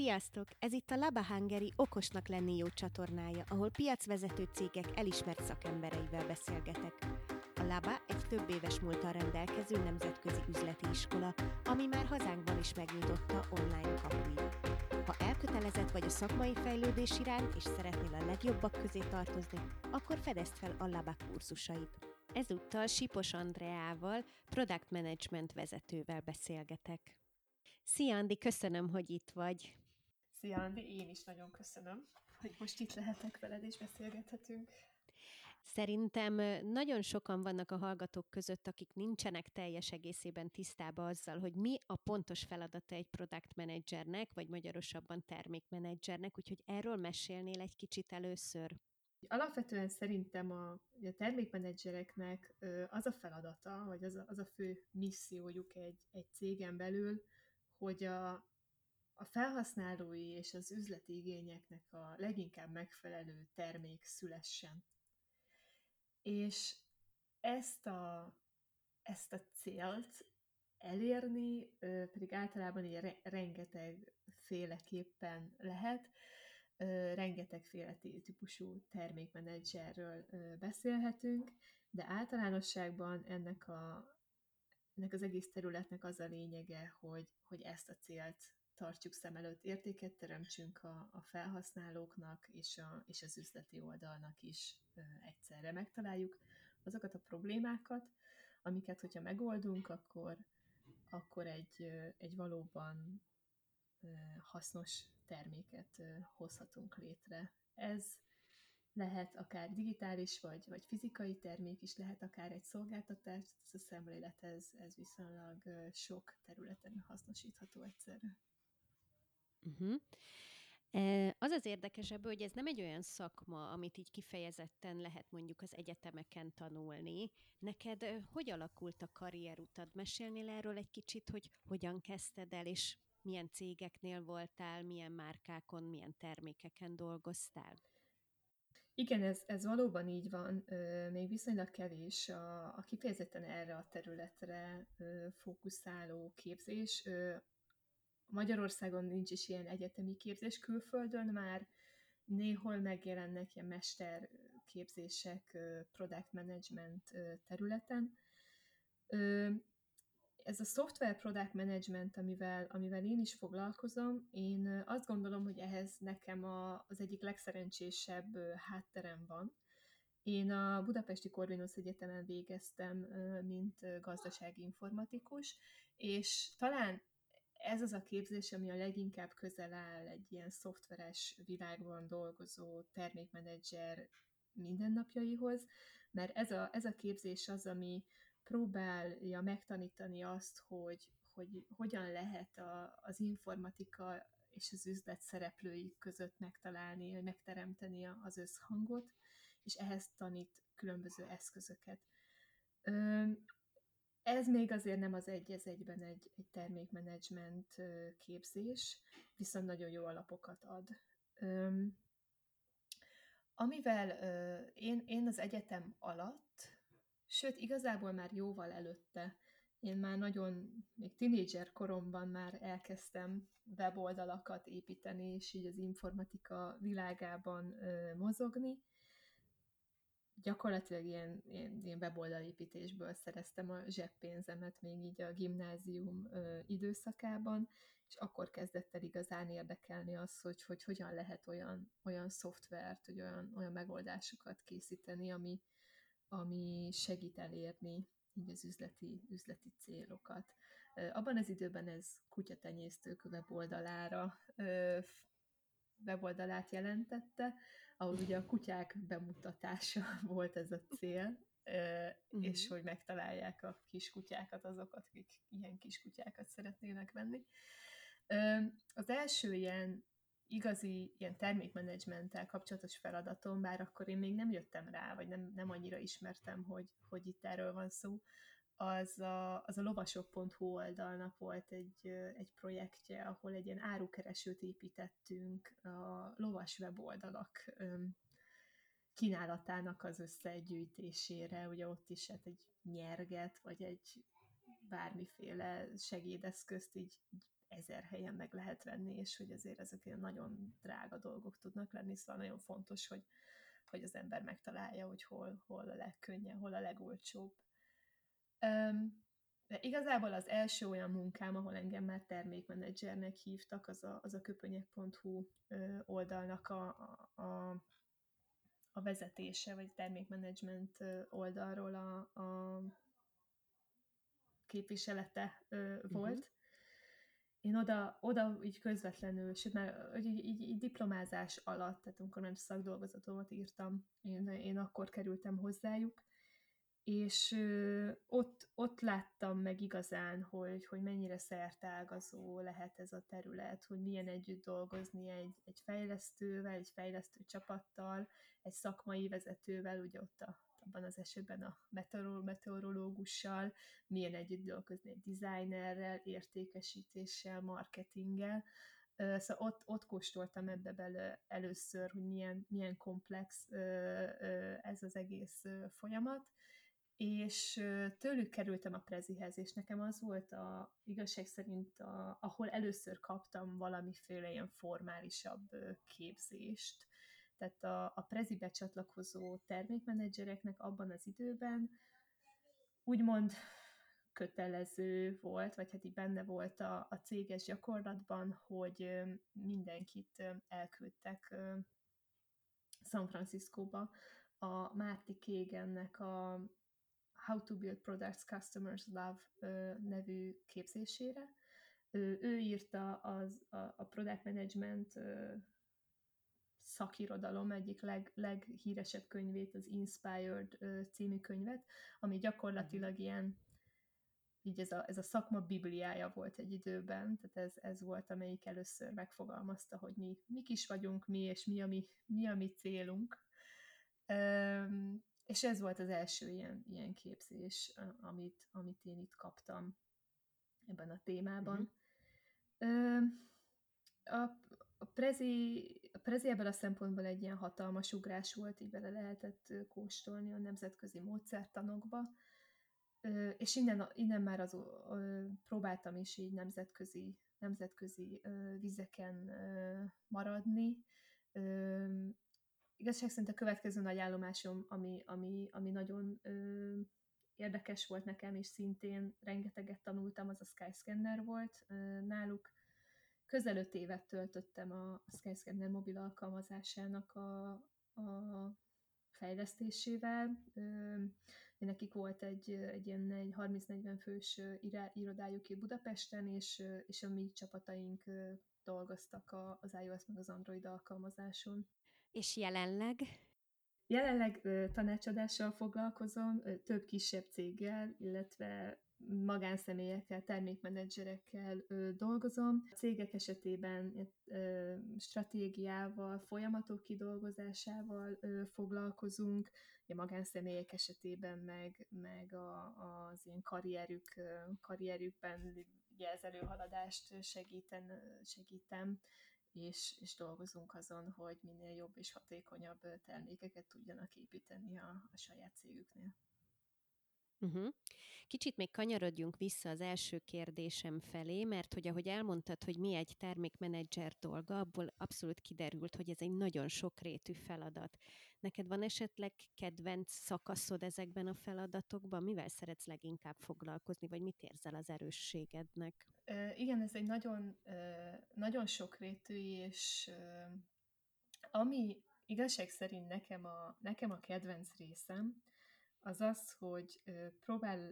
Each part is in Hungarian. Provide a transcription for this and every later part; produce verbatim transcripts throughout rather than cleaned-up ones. Sziasztok! Ez itt a Laba Hungary okosnak lenni jó csatornája, ahol piacvezető cégek elismert szakembereivel beszélgetek. A Laba egy több éves múlttal rendelkező nemzetközi üzleti iskola, ami már hazánkban is megnyitotta online kapuit. Ha elkötelezett vagy a szakmai fejlődés iránt, és szeretnél a legjobbak közé tartozni, akkor fedezd fel a Laba kurzusait. Ezúttal Sipos Andreával, Product Management vezetővel beszélgetek. Szia, Andi, köszönöm, hogy itt vagy. Szia, Andi, én is nagyon köszönöm, hogy most itt lehetek veled, és beszélgethetünk. Szerintem nagyon sokan vannak a hallgatók között, akik nincsenek teljes egészében tisztában azzal, hogy mi a pontos feladata egy product managernek, vagy magyarosabban termékmenedzsernek, úgyhogy erről mesélnél egy kicsit először. Alapvetően szerintem a, a termékmenedzsereknek az a feladata, vagy az a, az a fő missziójuk egy, egy cégen belül, hogy a, a felhasználói és az üzleti igényeknek a leginkább megfelelő termék szülessen. És ezt a, ezt a célt elérni pedig általában így rengeteg féleképpen lehet, rengetegféle típusú termékmenedzserről beszélhetünk, de általánosságban ennek, a, ennek az egész területnek az a lényege, hogy, hogy ezt a célt tartjuk szem előtt, értéket teremtsünk a, a felhasználóknak és, a, és az üzleti oldalnak is egyszerre. Megtaláljuk azokat a problémákat, amiket, hogyha megoldunk, akkor, akkor egy, egy valóban hasznos terméket hozhatunk létre. Ez lehet akár digitális, vagy, vagy fizikai termék is, lehet akár egy szolgáltatás, ez a szemlélet, ez, ez viszonylag sok területen hasznosítható egyszerre. Uh-huh. Az az érdekesebb, hogy ez nem egy olyan szakma, amit így kifejezetten lehet mondjuk az egyetemeken tanulni. Neked hogy alakult a karrierutad? Mesélnél erről egy kicsit, hogy hogyan kezdted el, és milyen cégeknél voltál, milyen márkákon, milyen termékeken dolgoztál? Igen, ez, ez valóban így van. Még viszonylag kevés a, a kifejezetten erre a területre fókuszáló képzés. Magyarországon nincs is ilyen egyetemi képzés, külföldön már néhol megjelennek ilyen mesterképzések product management területen. Ez a software product management, amivel, amivel én is foglalkozom, én azt gondolom, hogy ehhez nekem a, az egyik legszerencsésebb hátterem van. Én a Budapesti Corvinus Egyetemen végeztem, mint gazdasági informatikus, és talán ez az a képzés, ami a leginkább közel áll egy ilyen szoftveres világban dolgozó termékmenedzser mindennapjaihoz, mert ez a, ez a képzés az, ami próbálja megtanítani azt, hogy, hogy hogyan lehet a, az informatika és az üzlet szereplői között megtalálni, megteremteni az összhangot, és ehhez tanít különböző eszközöket. Ez még azért nem az egy az egyben egy, egy termékmenedzsment képzés, viszont nagyon jó alapokat ad. Amivel én, én az egyetem alatt, sőt, igazából már jóval előtte, én már nagyon, még tínédzser koromban már elkezdtem weboldalakat építeni, és így az informatika világában ö, mozogni. Gyakorlatilag ilyen, ilyen, ilyen weboldalépítésből szereztem a zseppénzemet még így a gimnázium ö, időszakában, és akkor kezdett el igazán érdekelni az, hogy, hogy hogyan lehet olyan, olyan szoftvert, hogy olyan, olyan megoldásokat készíteni, ami ami segít elérni így az üzleti, üzleti célokat. Abban az időben ez kutyatenyésztők weboldalára, weboldalát jelentette, ahol ugye a kutyák bemutatása volt ez a cél, mm. és hogy megtalálják a kiskutyákat, azokat, akik ilyen kiskutyákat szeretnének venni. Az első ilyen igazi ilyen termékmenedzsmenttel kapcsolatos feladatom, bár akkor én még nem jöttem rá, vagy nem, nem annyira ismertem, hogy, hogy itt erről van szó, az a, az a lovasok pont hu oldalnak volt egy, egy projektje, ahol egy ilyen árukeresőt építettünk a lovas weboldalak kínálatának az összegyűjtésére, ugye ott is hát egy nyerget, vagy egy bármiféle segédeszközt így, így ezer helyen meg lehet venni, és hogy azért ezek ilyen nagyon drága dolgok tudnak lenni, szóval nagyon fontos, hogy, hogy az ember megtalálja, hogy hol, hol a legkönnyebb, hol a legolcsóbb. Um, de igazából az első olyan munkám, ahol engem már termékmenedzsernek hívtak, az a, az a köpönyek pont hú oldalnak a, a, a vezetése, vagy termékmenedzsment oldalról a, a képviselete volt. Uh-huh. Én oda, oda így közvetlenül, sőt már így, így, így diplomázás alatt, tehát amikor nem szakdolgozatomat írtam, én, én akkor kerültem hozzájuk, és ö, ott, ott láttam meg igazán, hogy, hogy mennyire szertágazó lehet ez a terület, hogy milyen együtt dolgozni egy, egy fejlesztővel, egy fejlesztő csapattal, egy szakmai vezetővel, ugye ott a, abban az esetben a meteorológussal, milyen együtt dolgozni egy designerrel, értékesítéssel, marketinggel. Szóval ott, ott kóstoltam ebbe bele először, hogy milyen, milyen komplex ez az egész folyamat, és tőlük kerültem a Prezihez, és nekem az volt a, igazság szerint, a, ahol először kaptam valamiféle ilyen formálisabb képzést. Tehát a, a Prezibe csatlakozó termékmenedzsereknek abban az időben úgymond kötelező volt, vagy hát így benne volt a, a céges gyakorlatban, hogy mindenkit elküldtek San Franciscóba a Marty Cagannek a How to Build Products Customers Love nevű képzésére. Ő, ő írta az, a, a Product Management szakirodalom egyik leg, leghíresebb könyvét, az Inspired című könyvet, ami gyakorlatilag ilyen, így ez a, ez a szakma bibliája volt egy időben, tehát ez, ez volt, amelyik először megfogalmazta, hogy mi mik is vagyunk mi, és mi a mi, mi, a mi célunk. Üm, és ez volt az első ilyen, ilyen képzés, amit, amit én itt kaptam ebben a témában. Mm-hmm. Üm, a, A Prezi, a Prezi ebből a szempontból egy ilyen hatalmas ugrás volt, így bele lehetett kóstolni a nemzetközi módszertanokba, és innen, innen már az, próbáltam is így nemzetközi, nemzetközi vizeken maradni. Igazság szerint a következő nagy állomásom, ami, ami, ami nagyon érdekes volt nekem, és szintén rengeteget tanultam, az a Skyscanner volt náluk. Közel öt évet töltöttem a Skyscanner mobil alkalmazásának a, a fejlesztésével. Nekik volt egy, egy ilyen egy harminc-negyven fős irodájuk itt Budapesten, és, és a mi csapataink dolgoztak az iOS meg az Android alkalmazáson. És jelenleg? Jelenleg tanácsadással foglalkozom, több kisebb céggel, illetve magánszemélyekkel, termékmenedzserekkel ö, dolgozom. A cégek esetében ö, stratégiával, folyamatok kidolgozásával ö, foglalkozunk, a magánszemélyek esetében meg, meg a, az ilyen karrierük, ö, karrierükben ugye, az előhaladást segíten, segítem, és, és dolgozunk azon, hogy minél jobb és hatékonyabb termékeket tudjanak építeni a, a saját cégüknél. Uh-huh. Kicsit még kanyarodjunk vissza az első kérdésem felé, mert hogy ahogy elmondtad, hogy mi egy termékmenedzser dolga, abból abszolút kiderült, hogy ez egy nagyon sokrétű feladat. Neked van esetleg kedvenc szakaszod ezekben a feladatokban? Mivel szeretsz leginkább foglalkozni, vagy mit érzel az erősségednek? Ö, igen, ez egy nagyon, ö, nagyon sokrétű, és ö, ami igazság szerint nekem a, nekem a kedvenc részem, az az, hogy próbál,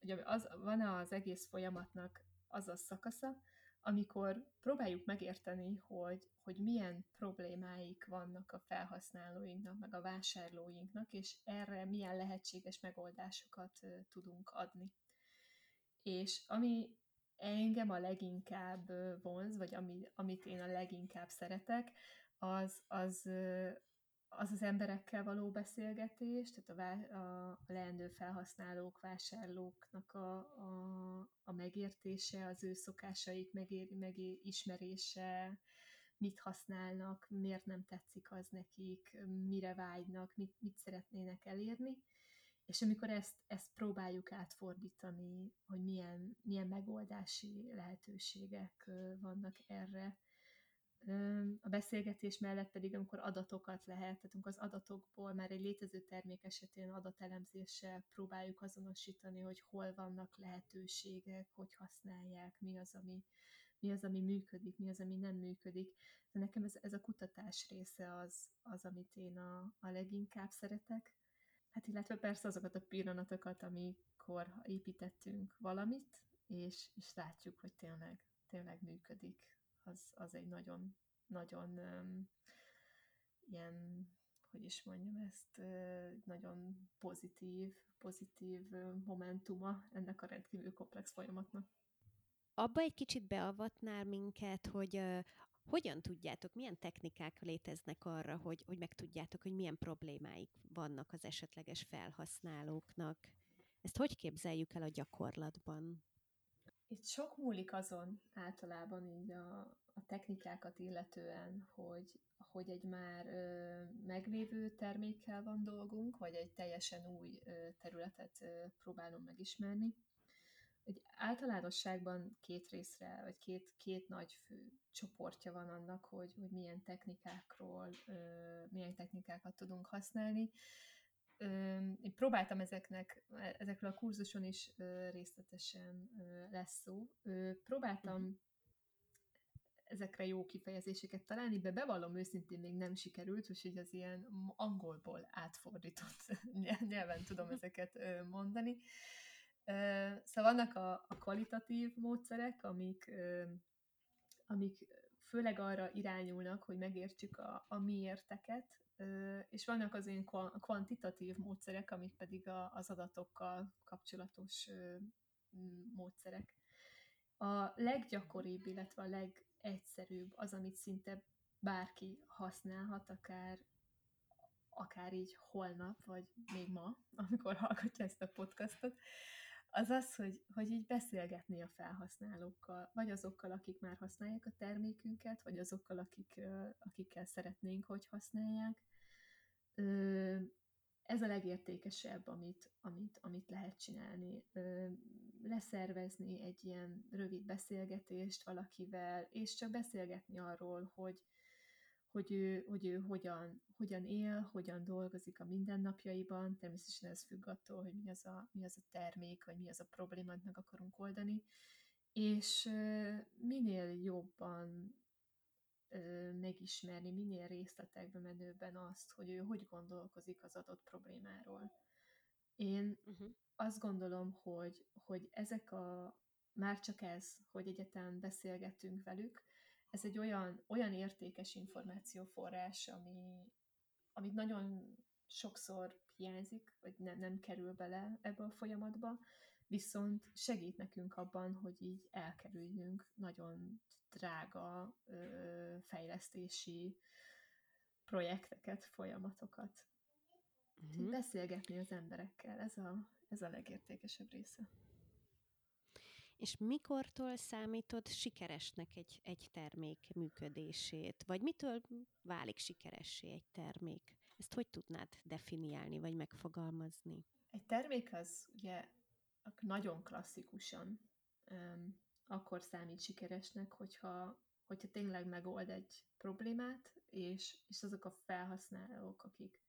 ugye az, van az egész folyamatnak az a szakasza, amikor próbáljuk megérteni, hogy, hogy milyen problémáik vannak a felhasználóinknak, meg a vásárlóinknak, és erre milyen lehetséges megoldásokat tudunk adni. És ami engem a leginkább vonz, vagy ami, amit én a leginkább szeretek, az az... az az emberekkel való beszélgetés, tehát a, a, a leendő felhasználók, vásárlóknak a, a, a megértése, az ő szokásaik megér, megismerése, mit használnak, miért nem tetszik az nekik, mire vágynak, mit, mit szeretnének elérni, És amikor ezt, ezt próbáljuk átfordítani, hogy milyen, milyen megoldási lehetőségek vannak erre. A beszélgetés mellett pedig, amikor adatokat lehet, tehát amikor az adatokból már egy létező termék esetén adatelemzéssel próbáljuk azonosítani, hogy hol vannak lehetőségek, hogy használják, mi az, ami, mi az, ami működik, mi az, ami nem működik. De nekem ez, ez a kutatás része az, az amit én a, a leginkább szeretek. Hát illetve persze azokat a pillanatokat, amikor építettünk valamit, és, és látjuk, hogy tényleg, tényleg működik. Az, az egy nagyon, nagyon um, ilyen, hogy is mondjam ezt, uh, nagyon pozitív, pozitív uh, momentuma ennek a rendkívül komplex folyamatnak. Abba egy kicsit beavatnál minket, hogy uh, hogyan tudjátok, milyen technikák léteznek arra, hogy, hogy megtudjátok, hogy milyen problémáik vannak az esetleges felhasználóknak? Ezt hogy képzeljük el a gyakorlatban? Itt sok múlik azon általában így a, a technikákat illetően, hogy, hogy egy már ö, meglévő termékkel van dolgunk, vagy egy teljesen új ö, területet ö, próbálunk megismerni. Egy általánosságban két részre, vagy két, két nagy fő csoportja van annak, hogy, hogy milyen technikákról, ö, milyen technikákat tudunk használni. Én próbáltam ezeknek, ezekről a kurzuson is részletesen lesz szó. Próbáltam ezekre jó kifejezéseket találni, de bevallom őszintén még nem sikerült, úgyhogy az ilyen angolból átfordított nyelven tudom ezeket mondani. Szóval vannak a, a kvalitatív módszerek, amik, amik főleg arra irányulnak, hogy megértsük a, a miérteket, és vannak az ilyen kvantitatív módszerek, amik pedig az adatokkal kapcsolatos módszerek. A leggyakoribb, illetve a legegyszerűbb az, amit szinte bárki használhat, akár, akár így holnap, vagy még ma, amikor hallgatja ezt a podcastot, az az, hogy, hogy így beszélgetni a felhasználókkal, vagy azokkal, akik már használják a termékünket, vagy azokkal, akik, akikkel szeretnénk, hogy használják. Ez a legértékesebb, amit, amit, amit lehet csinálni. Leszervezni egy ilyen rövid beszélgetést valakivel, és csak beszélgetni arról, hogy, hogy ő, hogy ő hogyan, hogyan él, hogyan dolgozik a mindennapjaiban. Természetesen ez függ attól, hogy mi az a, mi az a termék, vagy mi az a problémát meg akarunk oldani. És minél jobban megismerni, minél részletekbe menőben azt, hogy ő hogy gondolkozik az adott problémáról. Én uh-huh. azt gondolom, hogy, hogy ezek a... Már csak ez, hogy egyáltalán beszélgetünk velük, ez egy olyan, olyan értékes információforrás, ami, amit nagyon sokszor hiányzik, vagy nem, nem kerül bele ebbe a folyamatba, viszont segít nekünk abban, hogy így elkerüljünk nagyon drága ö, fejlesztési projekteket, folyamatokat. Uh-huh. Beszélgetni az emberekkel, ez a, ez a legértékesebb része. És mikortól számítod sikeresnek egy, egy termék működését? Vagy mitől válik sikeressé egy termék? Ezt hogy tudnád definiálni, vagy megfogalmazni? Egy termék az ugye nagyon klasszikusan um, akkor számít sikeresnek, hogyha, hogyha tényleg megold egy problémát, és, és azok a felhasználók, akik,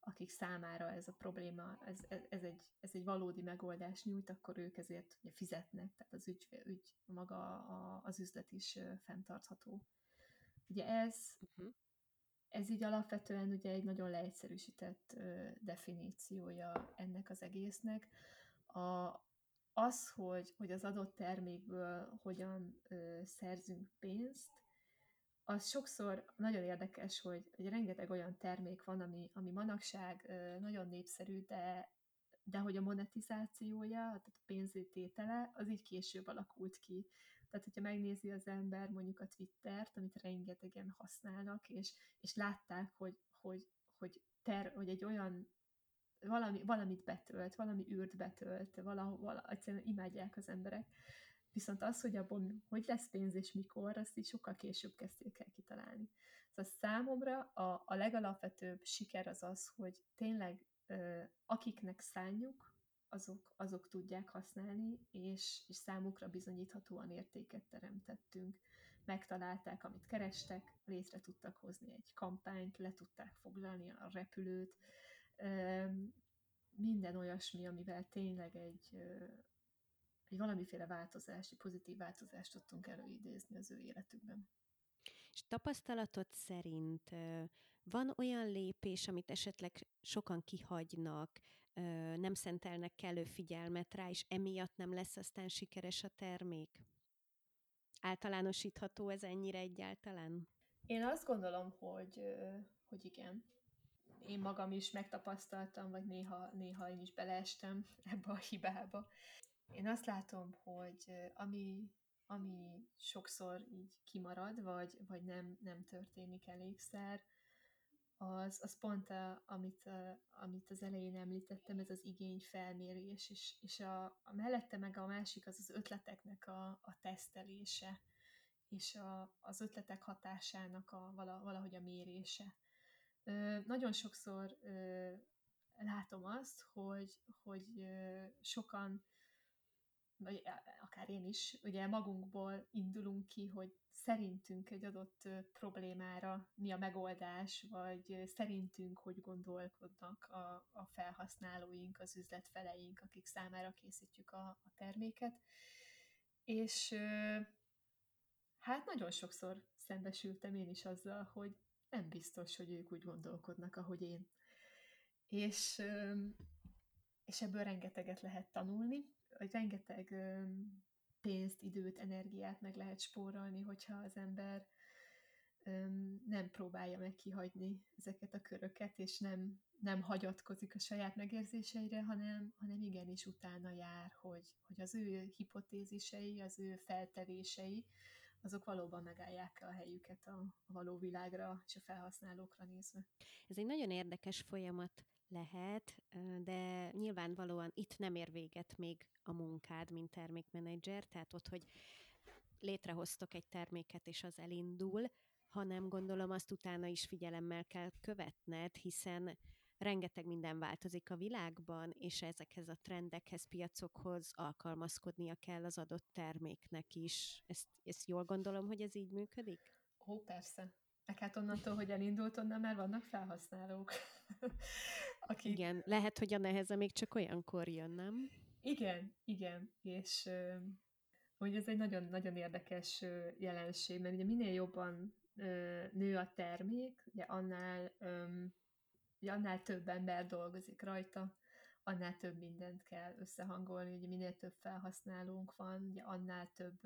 akik számára ez a probléma, ez, ez, egy, ez egy valódi megoldás nyújt, akkor ők ezért ugye fizetnek, tehát az ügy, ügy maga a, az üzlet is fenntartható. Ugye ez, uh-huh. ez így alapvetően ugye egy nagyon leegyszerűsített definíciója ennek az egésznek. A, az, hogy, hogy az adott termékből hogyan ö, szerzünk pénzt, az sokszor nagyon érdekes, hogy, hogy rengeteg olyan termék van, ami, ami manapság nagyon népszerű, de, de hogy a monetizációja, tehát a pénzé tétele, az így később alakult ki. Tehát, hogyha megnézi az ember mondjuk a Twittert, amit rengetegen használnak, és, és látták, hogy, hogy, hogy, ter, hogy egy olyan valami, valamit betölt, valami űrt betölt, valahol, vala, egyszerűen imádják az emberek. Viszont az, hogy abban hogy lesz pénz és mikor, azt így sokkal később kezdték el kitalálni. Szóval számomra a, a legalapvetőbb siker az az, hogy tényleg akiknek szánjuk, azok, azok tudják használni, és, és számukra bizonyíthatóan értéket teremtettünk. Megtalálták, amit kerestek, létre tudtak hozni egy kampányt, le tudták foglalni a repülőt, minden olyasmi, amivel tényleg egy, egy valamiféle változást, egy pozitív változást tudtunk előidézni az ő életükben. És tapasztalatod szerint van olyan lépés, amit esetleg sokan kihagynak, nem szentelnek kellő figyelmet rá, és emiatt nem lesz aztán sikeres a termék? Általánosítható ez ennyire egyáltalán? Én azt gondolom, hogy, hogy igen. Én magam is megtapasztaltam, vagy néha, néha én is beleestem ebbe a hibába. Én azt látom, hogy ami... ami sokszor így kimarad, vagy, vagy nem, nem történik elégszer, az, az pont, a, amit, a, amit az elején említettem, ez az igényfelmérés, és, és a, a mellette meg a másik az az ötleteknek a, a tesztelése, és a, az ötletek hatásának a, valahogy a mérése. Ö, nagyon sokszor ö, látom azt, hogy, hogy ö, sokan, vagy akár én is, ugye magunkból indulunk ki, hogy szerintünk egy adott problémára mi a megoldás, vagy szerintünk, hogy gondolkodnak a, a felhasználóink, az üzletfeleink, akik számára készítjük a, a terméket. És hát nagyon sokszor szembesültem én is azzal, hogy nem biztos, hogy ők úgy gondolkodnak, ahogy én. És, és ebből rengeteget lehet tanulni, hogy rengeteg pénzt, időt, energiát meg lehet spórolni, hogyha az ember nem próbálja meg kihagyni ezeket a köröket, és nem, nem hagyatkozik a saját megérzéseire, hanem, hanem igenis utána jár, hogy, hogy az ő hipotézisei, az ő feltevései, azok valóban megállják a helyüket a, a való világra és a felhasználókra nézve. Ez egy nagyon érdekes folyamat lehet, de nyilvánvalóan itt nem ér véget még a munkád, mint termékmenedzser, tehát ott, hogy létrehoztok egy terméket, és az elindul, hanem gondolom azt utána is figyelemmel kell követned, hiszen rengeteg minden változik a világban, és ezekhez a trendekhez, piacokhoz alkalmazkodnia kell az adott terméknek is. Ezt, ezt jól gondolom, hogy ez így működik? Ó, persze. Meg hát onnantól, hogy elindult, onnan már vannak felhasználók. Akik... Igen, lehet, hogy a neheze még csak olyankor jön, nem? Igen, igen, és hogy ez egy nagyon-nagyon érdekes jelenség, mert ugye minél jobban nő a termék, ugye annál, ugye annál több ember dolgozik rajta, annál több mindent kell összehangolni, ugye minél több felhasználónk van, ugye annál több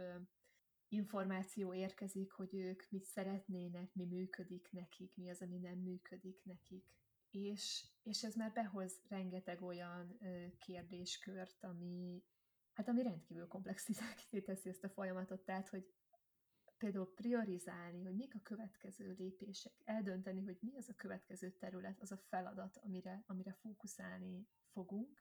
információ érkezik, hogy ők mit szeretnének, mi működik nekik, mi az, ami nem működik nekik. És, és ez már behoz rengeteg olyan ö, kérdéskört, ami, hát ami rendkívül komplexizálni teszi ezt a folyamatot, tehát, hogy például priorizálni, hogy mik a következő lépések, eldönteni, hogy mi az a következő terület, az a feladat, amire, amire fókuszálni fogunk,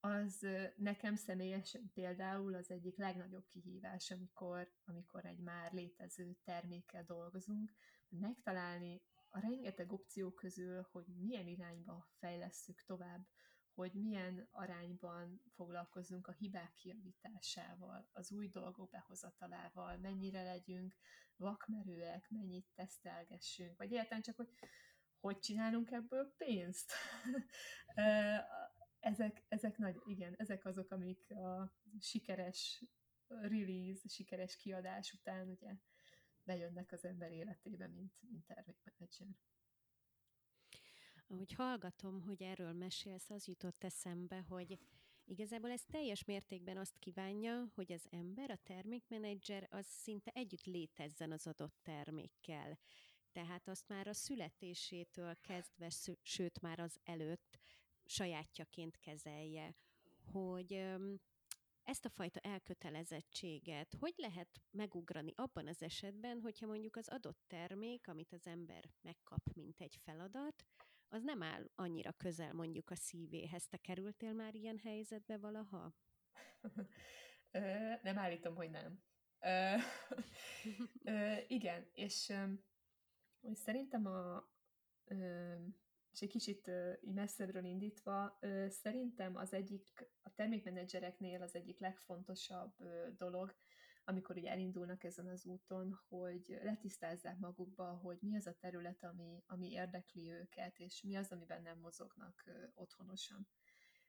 az nekem személyesen például az egyik legnagyobb kihívás, amikor, amikor egy már létező termékkel dolgozunk, megtalálni a rengeteg opció közül, hogy milyen irányba fejlesszük tovább, hogy milyen arányban foglalkozzunk a hibák kijavításával, az új dolgok behozatalával, mennyire legyünk vakmerőek, mennyit tesztelgessünk, vagy egyáltalán csak, hogy hogy csinálunk ebből pénzt. Ezek, ezek nagy, igen, ezek azok, amik a sikeres release, sikeres kiadás után ugye bejönnek az ember életébe, mint, mint termékmenedzser. Ahogy hallgatom, hogy erről mesélsz, az jutott eszembe, hogy igazából ez teljes mértékben azt kívánja, hogy az ember, a termékmenedzser, az szinte együtt létezzen az adott termékkel. Tehát azt már a születésétől kezdve, sőt már az előtt, sajátjaként kezelje, hogy ezt a fajta elkötelezettséget hogy lehet megugrani abban az esetben, hogyha mondjuk az adott termék, amit az ember megkap, mint egy feladat, az nem áll annyira közel mondjuk a szívéhez. Te kerültél már ilyen helyzetbe valaha? Nem állítom, hogy nem. Igen, és szerintem a És egy kicsit így messzebbről indítva, szerintem az egyik, a termékmenedzsereknél az egyik legfontosabb dolog, amikor így elindulnak ezen az úton, hogy letisztázzák magukba, hogy mi az a terület, ami, ami érdekli őket, és mi az, amiben nem mozognak otthonosan.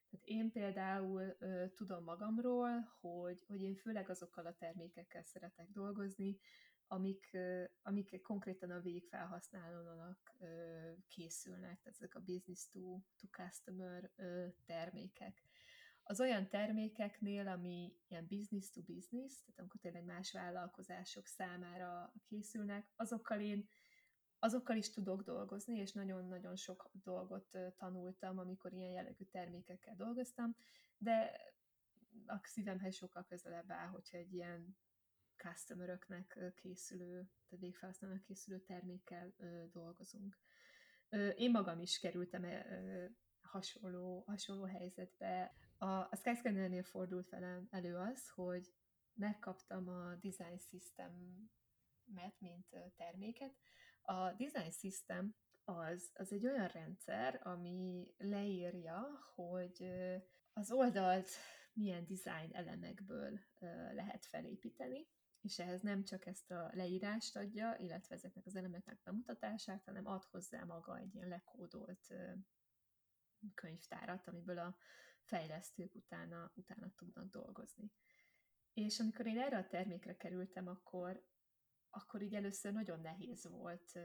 Tehát én például ö, tudom magamról, hogy, hogy én főleg azokkal a termékekkel szeretek dolgozni, amik, ö, amik konkrétan a végfelhasználónak ö, készülnek, tehát ezek a business to, to customer ö, termékek. Az olyan termékeknél, ami ilyen business to business, tehát amikor tényleg más vállalkozások számára készülnek, azokkal én Azokkal is tudok dolgozni, és nagyon-nagyon sok dolgot tanultam, amikor ilyen jellegű termékekkel dolgoztam, de a szívemhez sokkal közelebb áll, hogyha egy ilyen customeröknek készülő, tehát végfelhasználónak készülő termékkel dolgozunk. Én magam is kerültem hasonló, hasonló helyzetbe. A Skyscannernél fordult velem elő az, hogy megkaptam a design systemet, mint terméket. A design system az, az egy olyan rendszer, ami leírja, hogy az oldalt milyen design elemekből lehet felépíteni, és ehhez nem csak ezt a leírást adja, illetve ezeknek az elemeknek bemutatását, hanem ad hozzá maga egy ilyen lekódolt könyvtárat, amiből a fejlesztők utána, utána tudnak dolgozni. És amikor én erre a termékre kerültem, akkor akkor így először nagyon nehéz volt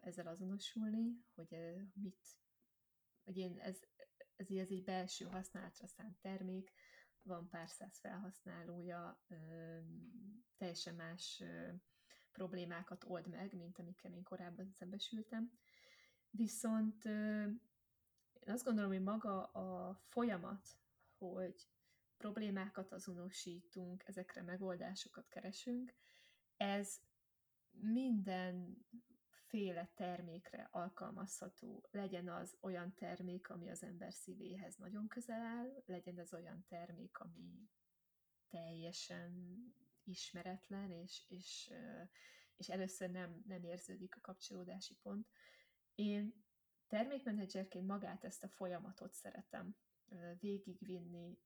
ezzel azonosulni, hogy mit, hogy én ez, ez, ez egy belső használatra szánt termék, van pár száz felhasználója, teljesen más problémákat old meg, mint amikkel én korábban szembesültem. Viszont én azt gondolom, hogy maga a folyamat, hogy problémákat azonosítunk, ezekre megoldásokat keresünk, ez mindenféle termékre alkalmazható. Legyen az olyan termék, ami az ember szívéhez nagyon közel áll, legyen az olyan termék, ami teljesen ismeretlen, és, és, és először nem, nem érződik a kapcsolódási pont. Én termékmenedzserként magát ezt a folyamatot szeretem végigvinni,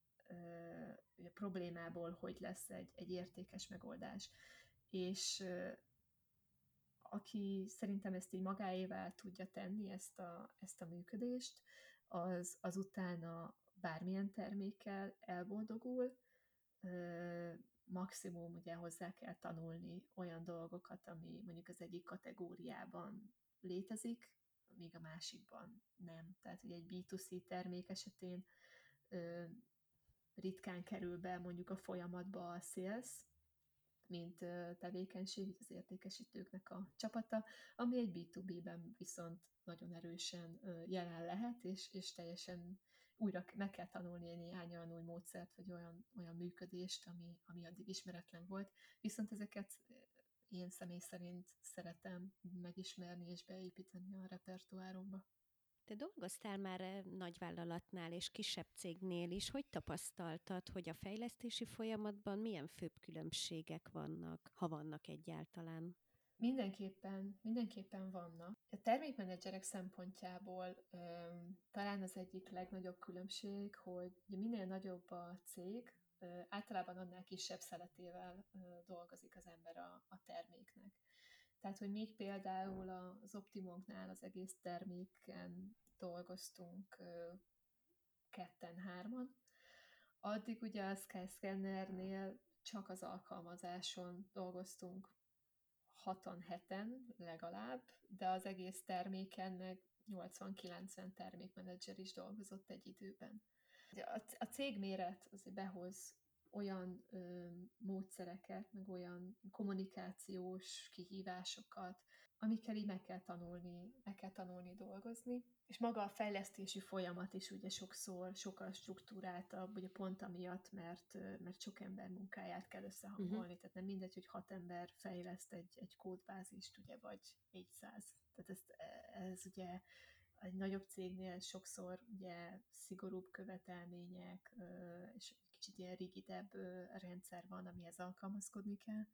a problémából, hogy lesz egy, egy értékes megoldás. És aki szerintem ezt így magáévá tudja tenni, ezt a, ezt a működést, az, az utána bármilyen termékkel elboldogul, maximum ugye hozzá kell tanulni olyan dolgokat, ami mondjuk az egyik kategóriában létezik, míg a másikban nem. Tehát ugye egy bé kettő cé termék esetén ritkán kerül be mondjuk a folyamatba a sales, mint tevékenység, az értékesítőknek a csapata, ami egy bé kettő bé-ben viszont nagyon erősen jelen lehet, és, és teljesen újra meg kell tanulni néhány olyan új módszert, vagy olyan, olyan működést, ami, ami addig ismeretlen volt. Viszont ezeket én személy szerint szeretem megismerni és beépíteni a repertoáromba. Te dolgoztál már nagyvállalatnál és kisebb cégnél is. Hogy tapasztaltad, hogy a fejlesztési folyamatban milyen főbb különbségek vannak, ha vannak egyáltalán? Mindenképpen, mindenképpen vannak. A termékmenedzserek szempontjából ö, talán az egyik legnagyobb különbség, hogy minél nagyobb a cég, ö, általában annál kisebb szeletével ö, dolgozik az ember a, a terméknek. Tehát, hogy még például az Optimumnál az egész terméken dolgoztunk ketten-hárman, addig ugye a Skyscannernél csak az alkalmazáson dolgoztunk hatan-heten legalább, de az egész terméken meg nyolcvan-kilencven termékmenedzser is dolgozott egy időben. A cég méret azért behoz olyan ö, módszereket, meg olyan kommunikációs kihívásokat, amikkel így meg kell tanulni, meg kell tanulni dolgozni. És maga a fejlesztési folyamat is ugye sokszor sokkal struktúráltabb, ugye pont amiatt, mert, mert sok ember munkáját kell összehangolni, uh-huh. tehát nem mindegy, hogy hat ember fejleszt egy, egy kódbázist, ugye, vagy négyszáz. Tehát ez, ez ugye egy nagyobb cégnél sokszor ugye szigorúbb követelmények, és kicsit ilyen rigidebb rendszer van, amihez alkalmazkodni kell,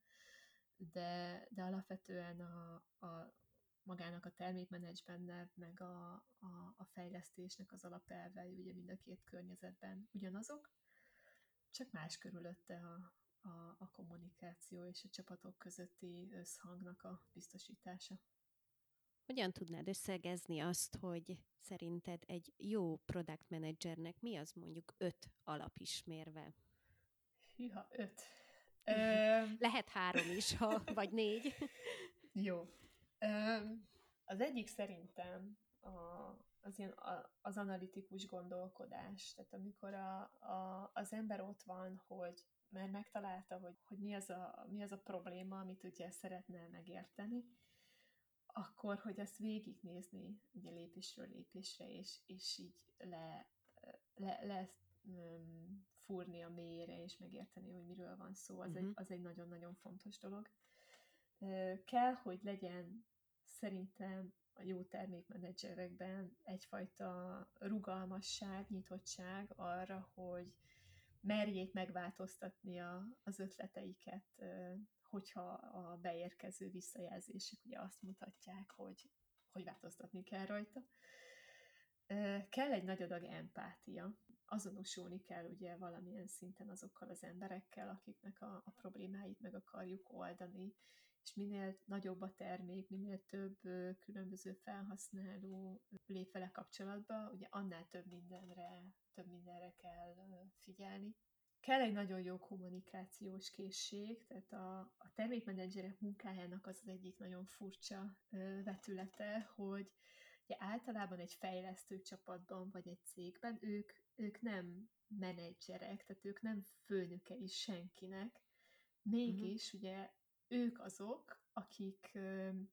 de, de alapvetően a, a, magának a termékmenedzsmentnek, meg a, a, a fejlesztésnek az alapelvei, ugye mind a két környezetben ugyanazok, csak más körülötte a, a, a kommunikáció és a csapatok közötti összhangnak a biztosítása. Hogyan tudnád összegezni azt, hogy szerinted egy jó product managernek mi az mondjuk öt alapismérve? Hűha, öt. Lehet három is, ha, vagy négy. Jó. Az egyik szerintem a, az, ilyen, a, az analitikus gondolkodás. Tehát amikor a, a, az ember ott van, hogy már megtalálta, hogy, hogy mi, az a, mi az a probléma, amit ugye szeretne megérteni, akkor, hogy ezt végignézni ugye lépésről lépésre, és, és így le, le, le um, fúrni a mélyére, és megérteni, hogy miről van szó, az, uh-huh. egy, az egy nagyon-nagyon fontos dolog. Uh, kell, hogy legyen szerintem a jó termékmenedzserekben egyfajta rugalmasság, nyitottság arra, hogy merjék megváltoztatni a, az ötleteiket, uh, hogyha a beérkező visszajelzések ugye azt mutatják, hogy, hogy változtatni kell rajta. Kell egy nagy adag empátia. Azonosulni kell ugye valamilyen szinten azokkal az emberekkel, akiknek a, a problémáit meg akarjuk oldani, és minél nagyobb a termék, minél több különböző felhasználó lép vele kapcsolatba, ugye annál több mindenre, több mindenre kell figyelni. Kell egy nagyon jó kommunikációs készség, tehát a, a termékmenedzserek munkájának az az egyik nagyon furcsa vetülete, hogy ugye általában egy fejlesztő csapatban vagy egy cégben ők, ők nem menedzserek, tehát ők nem főnökei senkinek, mégis uh-huh. ugye ők azok, akiknek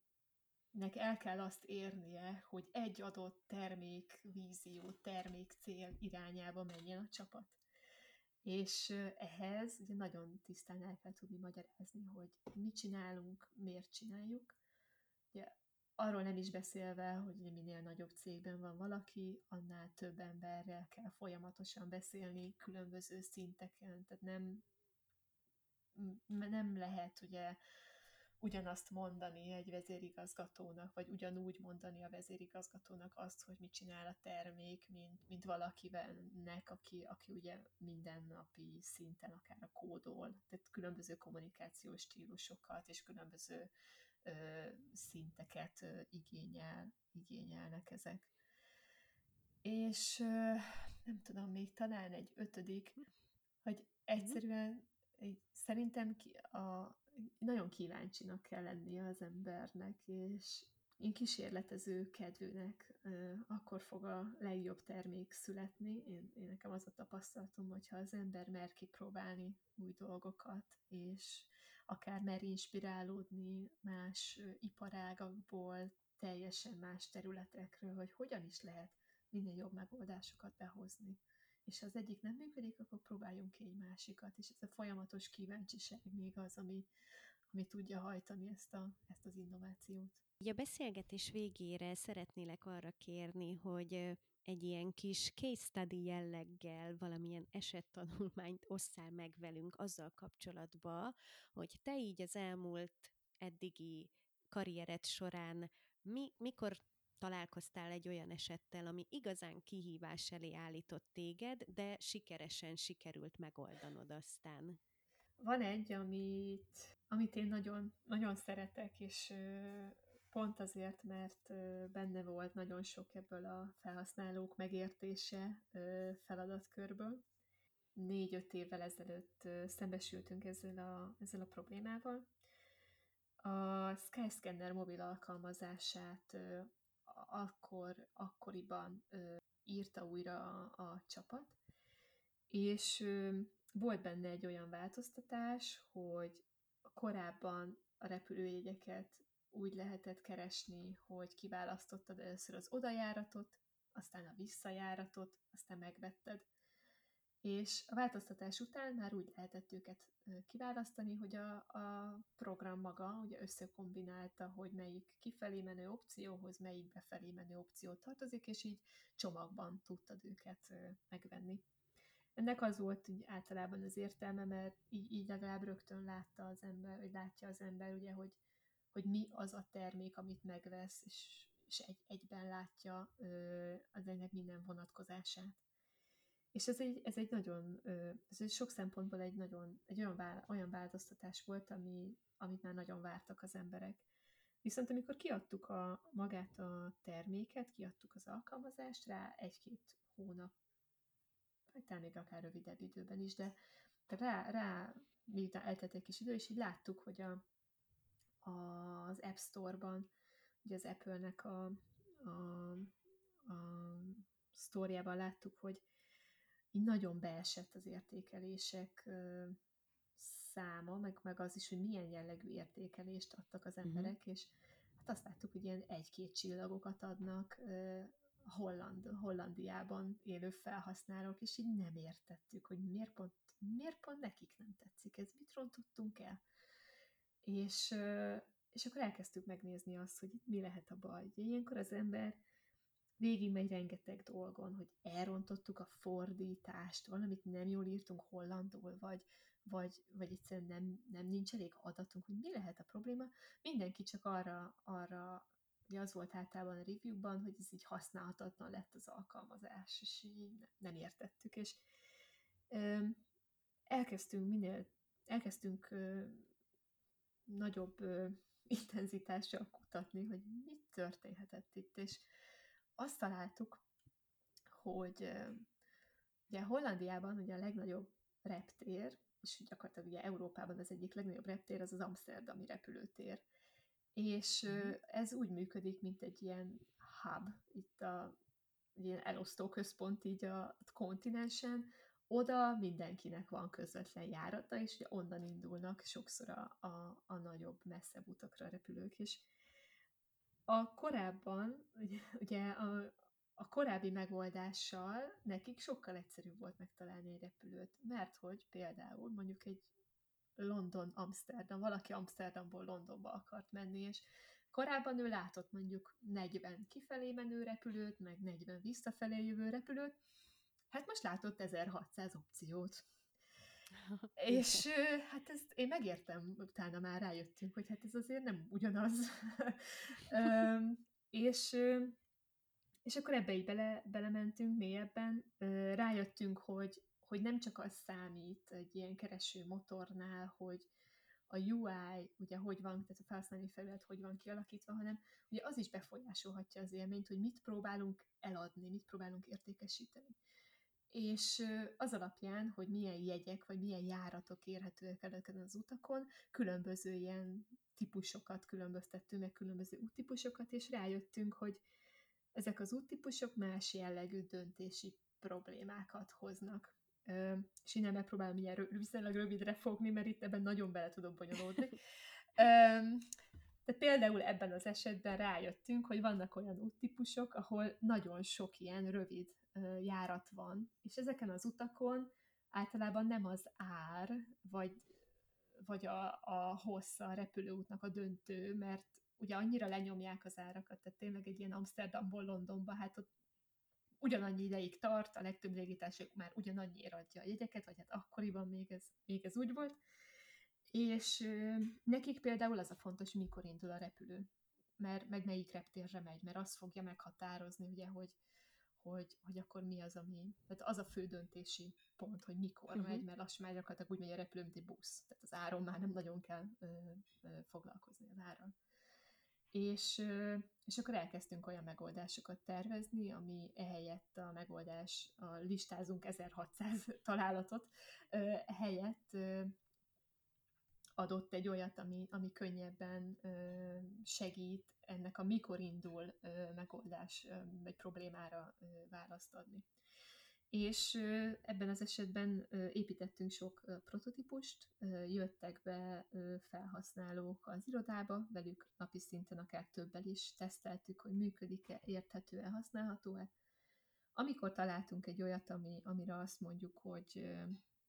el kell azt érnie, hogy egy adott termékvízió, termékcél irányába menjen a csapat. És ehhez ugye nagyon tisztán el kell tudni magyarázni, hogy mit csinálunk, miért csináljuk. Ugye, arról nem is beszélve, hogy minél nagyobb cégben van valaki, annál több emberrel kell folyamatosan beszélni különböző szinteken. Tehát nem, nem lehet ugye ugyanazt mondani egy vezérigazgatónak, vagy ugyanúgy mondani a vezérigazgatónak azt, hogy mit csinál a termék, mint, mint valakinek, aki, aki ugye mindennapi szinten akár a kódol. Tehát különböző kommunikációs stílusokat és különböző ö, szinteket ö, igényel, igényelnek ezek. És ö, nem tudom, még talán egy ötödik, hogy egyszerűen szerintem ki a nagyon kíváncsinak kell lennie az embernek, és én kísérletező kedvűnek akkor fog a legjobb termék születni. Én, én nekem az a tapasztalatom, hogyha az ember mer kipróbálni új dolgokat, és akár mer inspirálódni más iparágakból, teljesen más területekről, hogy hogyan is lehet minél jobb megoldásokat behozni. És ha az egyik nem működik, akkor próbáljunk ki egy másikat, és ez a folyamatos kíváncsiság még az, ami, ami tudja hajtani ezt, a, ezt az innovációt. A beszélgetés végére szeretnélek arra kérni, hogy egy ilyen kis case study jelleggel valamilyen esettanulmányt osszál meg velünk azzal kapcsolatban, hogy te így az elmúlt eddigi karriered során mi, mikor találkoztál egy olyan esettel, ami igazán kihívás elé állított téged, de sikeresen sikerült megoldanod aztán. Van egy, amit, amit én nagyon, nagyon szeretek, és pont azért, mert benne volt nagyon sok ebből a felhasználók megértése feladatkörből. Négy-öt évvel ezelőtt szembesültünk ezzel a, ezzel a problémával. A Skyscanner mobil alkalmazását akkor, akkoriban ö, írta újra a, a csapat, és ö, volt benne egy olyan változtatás, hogy korábban a repülőjegyeket úgy lehetett keresni, hogy kiválasztottad először az odajáratot, aztán a visszajáratot, aztán megvetted, és a változtatás után már úgy lehetett őket kiválasztani, hogy a, a program maga ugye összekombinálta, hogy melyik kifelé menő opcióhoz, melyik befelé menő opció tartozik, és így csomagban tudtad őket megvenni. Ennek az volt így általában az értelme, mert így, így legalább rögtön látta az ember, vagy látja az ember, ugye, hogy hogy mi az a termék, amit megvesz, és, és egy, egyben látja az ennek minden vonatkozását. És ez egy, ez egy nagyon, ez egy sok szempontból egy nagyon, egy olyan, olyan változtatás volt, ami, amit már nagyon vártak az emberek. Viszont amikor kiadtuk a, magát a terméket, kiadtuk az alkalmazást, rá egy-két hónap, vagy talán még akár rövidebb időben is, de rá, rá miután eltelt egy kis idő, és így láttuk, hogy a, a, az App Store-ban, ugye az Apple-nek a, a, a sztorjában láttuk, hogy így nagyon beesett az értékelések száma, meg, meg az is, hogy milyen jellegű értékelést adtak az emberek, uh-huh. és hát azt láttuk, hogy ilyen egy-két csillagokat adnak a Holland, Hollandiában élő felhasználók, és így nem értettük, hogy miért pont, miért pont nekik nem tetszik, ez mit rontottunk el. És, és akkor elkezdtük megnézni azt, hogy mi lehet a baj. Ilyenkor az ember végig megy rengeteg dolgon, hogy elrontottuk a fordítást, valamit nem jól írtunk hollandul, vagy, vagy, vagy egyszerűen nem, nem nincs elég adatunk, hogy mi lehet a probléma. Mindenki csak arra, arra ugye az volt általában a reviewban, hogy ez így használhatatlan lett az alkalmazás, és így nem, nem értettük. És ö, elkezdtünk minél, elkezdtünk ö, nagyobb ö, intenzitással kutatni, hogy mit történhetett itt, és azt találtuk, hogy ugye Hollandiában ugye a legnagyobb reptér, és gyakorlatilag ugye Európában az egyik legnagyobb reptér, az az amszterdami repülőtér. És mm. ez úgy működik, mint egy ilyen hub, itt a ilyen elosztó központ így a kontinensen, oda mindenkinek van közvetlen járata, és ugye onnan indulnak sokszor a, a, a nagyobb, messzebb utakra a repülők is. A korábban, ugye, ugye a, a korábbi megoldással nekik sokkal egyszerűbb volt megtalálni egy repülőt, mert hogy például mondjuk egy London-Amsterdam, valaki Amsterdamból Londonba akart menni, és korábban ő látott mondjuk negyven kifelé menő repülőt, meg negyven visszafelé jövő repülőt, hát most látott ezerhatszáz opciót. És hát ezt én megértem, utána már rájöttünk, hogy hát ez azért nem ugyanaz. és, és akkor ebbe így bele, belementünk mélyebben, rájöttünk, hogy, hogy nem csak az számít egy ilyen kereső motornál, hogy a u i, ugye hogy van, tehát a felhasználói felület hogy van kialakítva, hanem ugye az is befolyásolhatja az élményt, hogy mit próbálunk eladni, mit próbálunk értékesíteni. És az alapján, hogy milyen jegyek, vagy milyen járatok érhetőek ezeken az utakon, különböző ilyen típusokat különböztettünk, meg különböző úttípusokat, és rájöttünk, hogy ezek az úttípusok más jellegű döntési problémákat hoznak. És innen megpróbálom ilyen röv, viszonylag rövidre fogni, mert itt ebben nagyon bele tudok bonyolódni. De például ebben az esetben rájöttünk, hogy vannak olyan úttípusok, ahol nagyon sok ilyen rövid járat van, és ezeken az utakon általában nem az ár, vagy, vagy a, a hossza a repülőútnak a döntő, mert ugye annyira lenyomják az árakat, tehát tényleg egy ilyen Amsterdamból Londonba, hát ott ugyanannyi ideig tart, a legtöbb légitársaság már ugyanannyiért adja a jegyeket, vagy hát akkoriban még ez, még ez úgy volt, és ö, nekik például az a fontos, mikor indul a repülő, mert, meg melyik reptérre megy, mert azt fogja meghatározni, ugye, hogy Hogy, hogy akkor mi az, ami... Tehát az a fő döntési pont, hogy mikor uh-huh. megy, mert lassan már gyakorlatilag úgy megy a repülő, mint egy busz. Tehát az áron már nem nagyon kell ö, ö, foglalkozni az áron. És, ö, és akkor elkezdtünk olyan megoldásokat tervezni, ami ehelyett a megoldás, a listázunk ezerhatszáz találatot, ö, helyett ö, adott egy olyat, ami, ami könnyebben ö, segít ennek a mikor indul ö, megoldás ö, vagy problémára ö, választ adni. És ö, ebben az esetben ö, építettünk sok ö, prototípust, ö, jöttek be ö, felhasználók az irodába, velük napi szinten akár többel is teszteltük, hogy működik-e, érthető-e, használható-e. Amikor találtunk egy olyat, ami, amire azt mondjuk, hogy ö,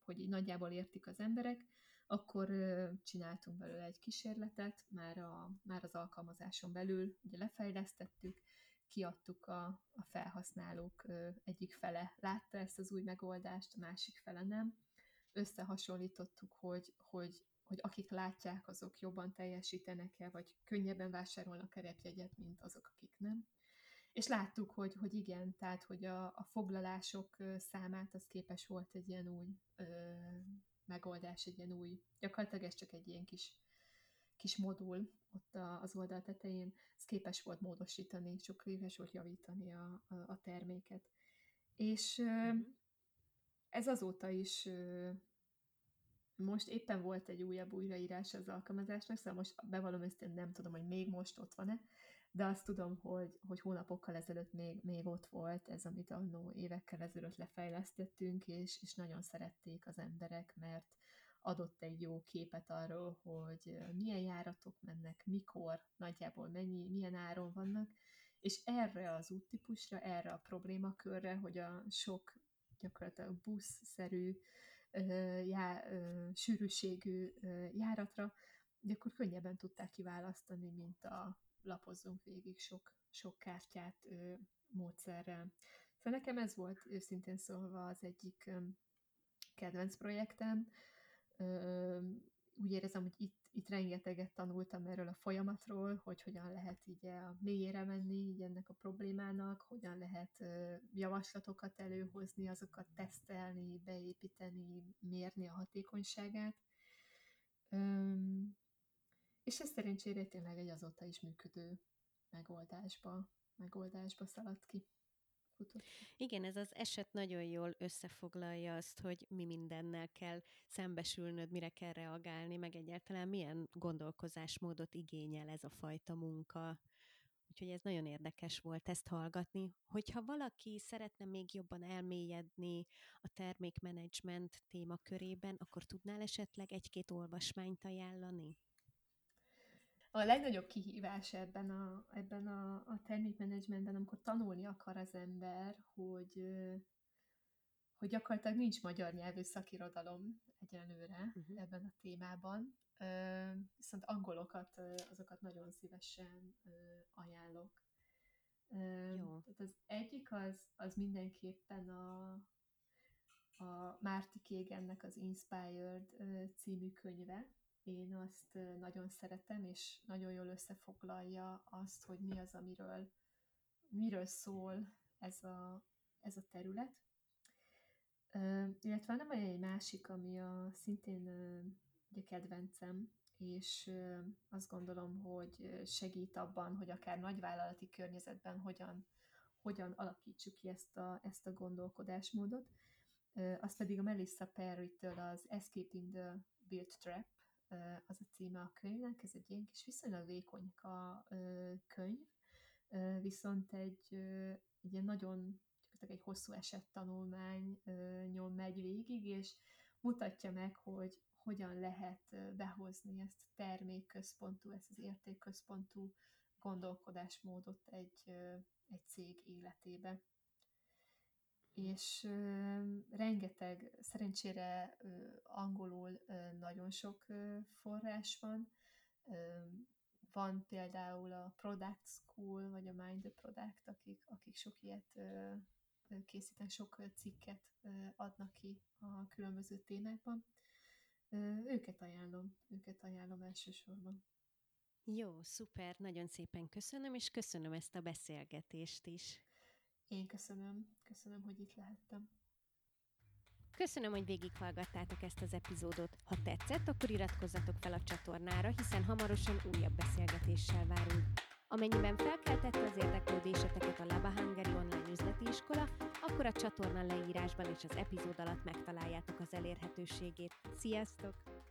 hogy így nagyjából értik az emberek, akkor ö, csináltunk belőle egy kísérletet, már, a, már az alkalmazáson belül ugye lefejlesztettük, kiadtuk a, a felhasználók ö, egyik fele látta ezt az új megoldást, a másik fele nem. Összehasonlítottuk, hogy, hogy, hogy akik látják, azok jobban teljesítenek-e, vagy könnyebben vásárolnak a repjegyet, mint azok, akik nem. És láttuk, hogy, hogy igen, tehát, hogy a, a foglalások számát az képes volt egy ilyen új ö, megoldás, egy ilyen új, gyakorlatilag ez csak egy ilyen kis, kis modul ott a, az oldal tetején, ez képes volt módosítani, csak képes volt javítani a, a, a terméket. És ö, ez azóta is ö, most éppen volt egy újabb újraírás az alkalmazásnak, szóval most bevallom, ezt én nem tudom, hogy még most ott van-e, de azt tudom, hogy, hogy hónapokkal ezelőtt még, még ott volt ez, amit annó évekkel ezelőtt lefejlesztettünk, és, és nagyon szerették az emberek, mert adott egy jó képet arról, hogy milyen járatok mennek, mikor, nagyjából mennyi, milyen áron vannak, és erre az úttípusra, erre a problémakörre, hogy a sok gyakorlatilag buszszerű, já, sűrűségű járatra, de akkor könnyebben tudták kiválasztani, mint a lapozzunk végig sok, sok kártyát ö, módszerrel. Szóval nekem ez volt őszintén szólva az egyik ö, kedvenc projektem. Ö, úgy érezem, hogy itt, itt rengeteget tanultam erről a folyamatról, hogy hogyan lehet így a mélyére menni így ennek a problémának, hogyan lehet ö, javaslatokat előhozni, azokat tesztelni, beépíteni, mérni a hatékonyságát. Ö, És ez szerencsére tényleg egy azóta is működő megoldásba, megoldásba szaladt ki. Futott. Igen, ez az eset nagyon jól összefoglalja azt, hogy mi mindennel kell szembesülnöd, mire kell reagálni, meg egyáltalán milyen gondolkozásmódot igényel ez a fajta munka. Úgyhogy ez nagyon érdekes volt ezt hallgatni. Hogyha valaki szeretne még jobban elmélyedni a termékmenedzsment témakörében, akkor tudnál esetleg egy-két olvasmányt ajánlani? A legnagyobb kihívás ebben a, ebben a, a termékmenedzsmentben, amikor tanulni akar az ember, hogy, hogy gyakorlatilag nincs magyar nyelvű szakirodalom egyenlőre uh-huh. ebben a témában, viszont angolokat, azokat nagyon szívesen ajánlok. Jó. Tehát az egyik az, az mindenképpen a, a Marty Cagannek az Inspired című könyve. Én azt nagyon szeretem, és nagyon jól összefoglalja azt, hogy mi az, amiről miről szól ez a, ez a terület. Ö, illetve nem olyan egy másik, ami a, szintén ö, ugye kedvencem, és ö, azt gondolom, hogy segít abban, hogy akár nagyvállalati környezetben hogyan, hogyan alakítsuk ki ezt a, ezt a gondolkodásmódot. Ö, az pedig a Melissa Perry-től az Escape in the Built Trap, az a címe a könyvnek, ez egy ilyen kis viszonylag vékonyka könyv, viszont egy, egy ilyen nagyon, egy hosszú esettanulmányon megy végig, és mutatja meg, hogy hogyan lehet behozni ezt termékközpontú, ezt az értékközpontú gondolkodásmódot egy, egy cég életébe. És ö, rengeteg, szerencsére ö, angolul ö, nagyon sok ö, forrás van. Ö, van például a Product School, vagy a Mind the Product, akik, akik sok ilyet ö, készítenek, sok cikket ö, adnak ki a különböző témákban. Ö, őket ajánlom, őket ajánlom elsősorban. Jó, szuper, nagyon szépen köszönöm, és köszönöm ezt a beszélgetést is. Én köszönöm. Köszönöm, hogy itt lehettem. Köszönöm, hogy végighallgattátok ezt az epizódot. Ha tetszett, akkor iratkozzatok fel a csatornára, hiszen hamarosan újabb beszélgetéssel várunk. Amennyiben felkeltette az érdeklődéseteket a Laba Hungary online üzleti iskola, akkor a csatorna leírásban és az epizód alatt megtaláljátok az elérhetőségét. Sziasztok!